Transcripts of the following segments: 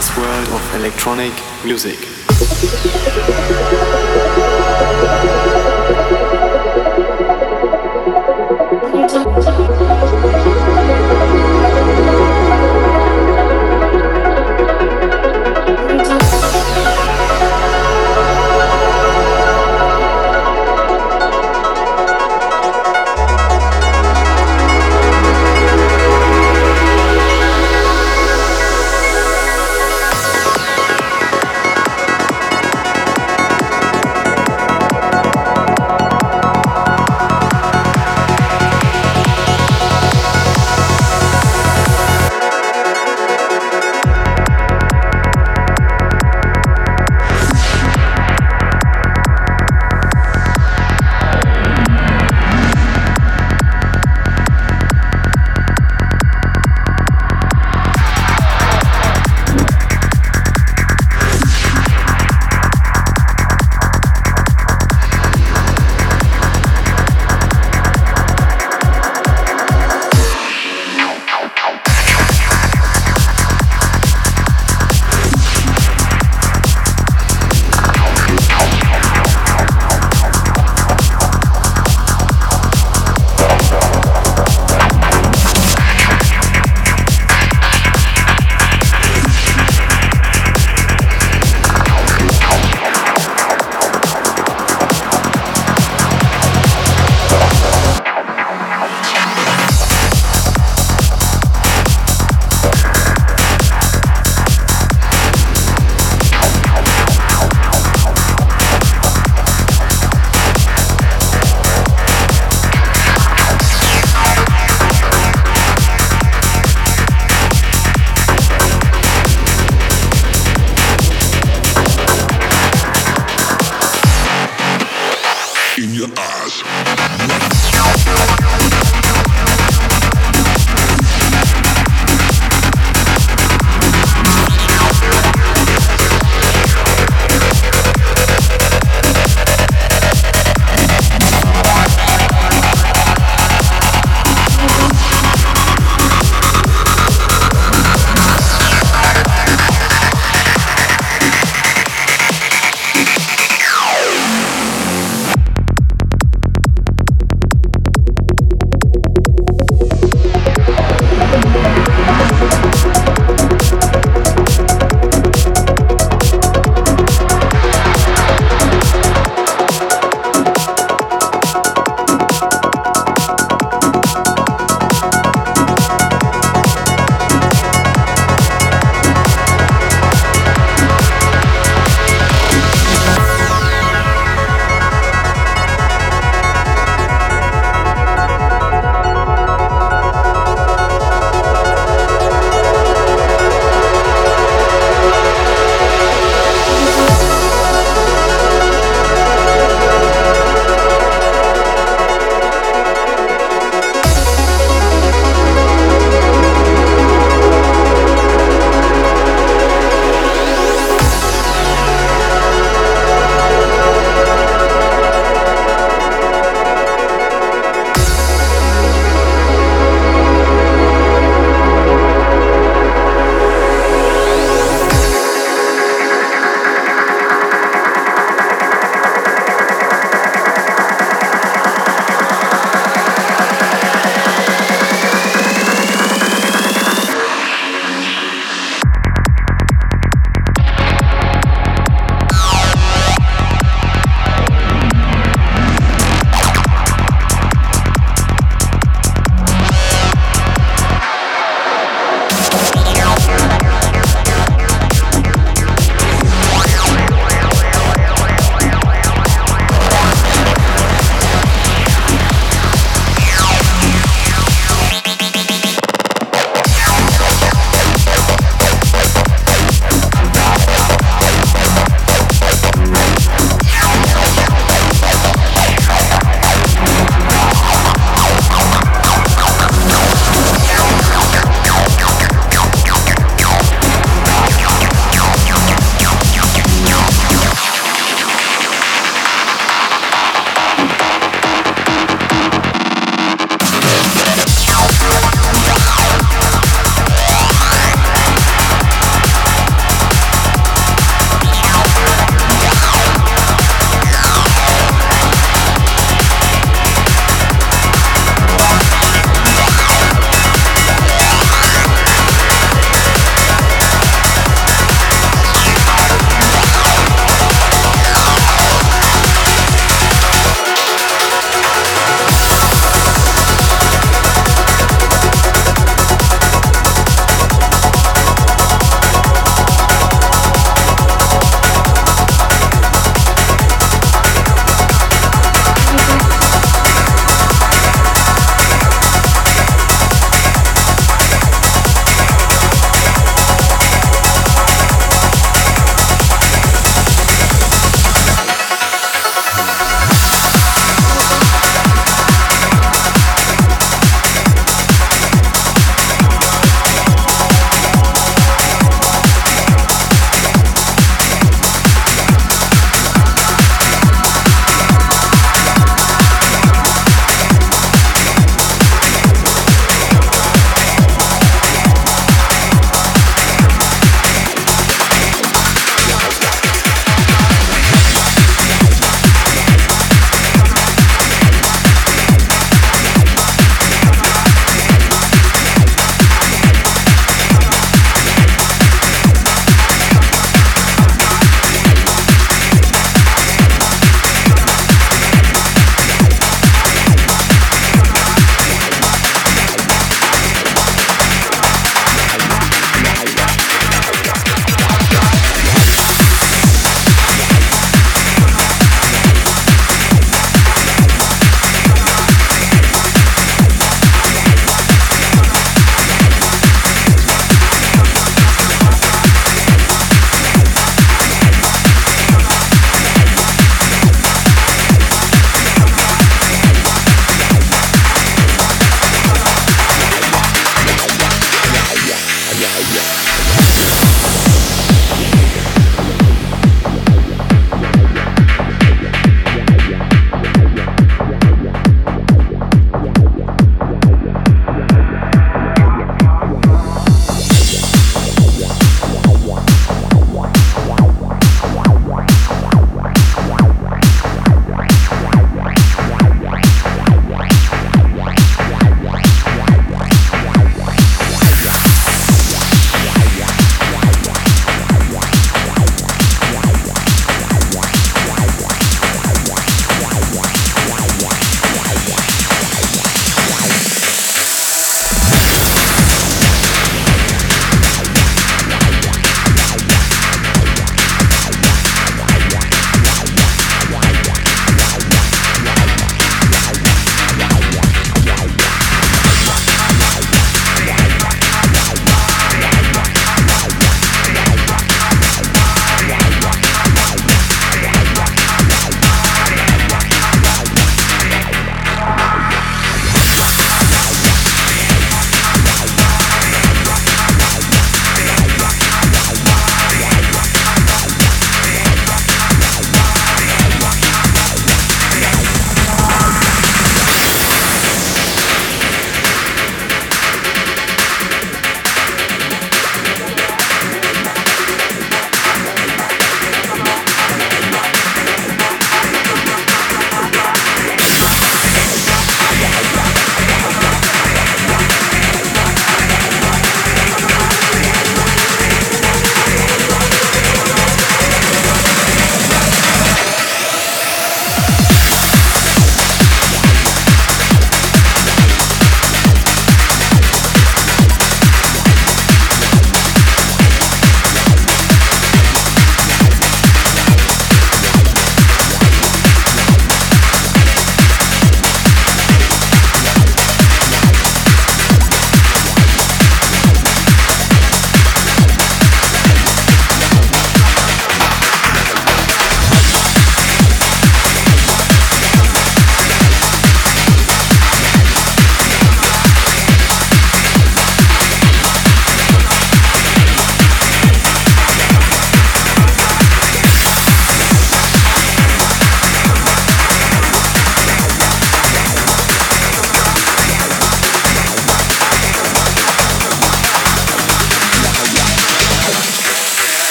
vast world of electronic music.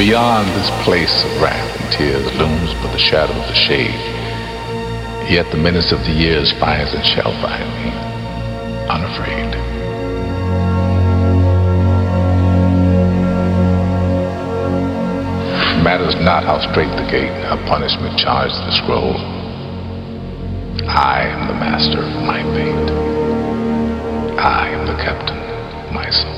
Beyond this place of wrath and tears looms but the shadow of the shade. Yet the menace of the years finds and shall find me, unafraid. It matters not how straight the gate, how punishment charged the scroll. I am the master of my fate. I am the captain of my soul.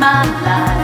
my life.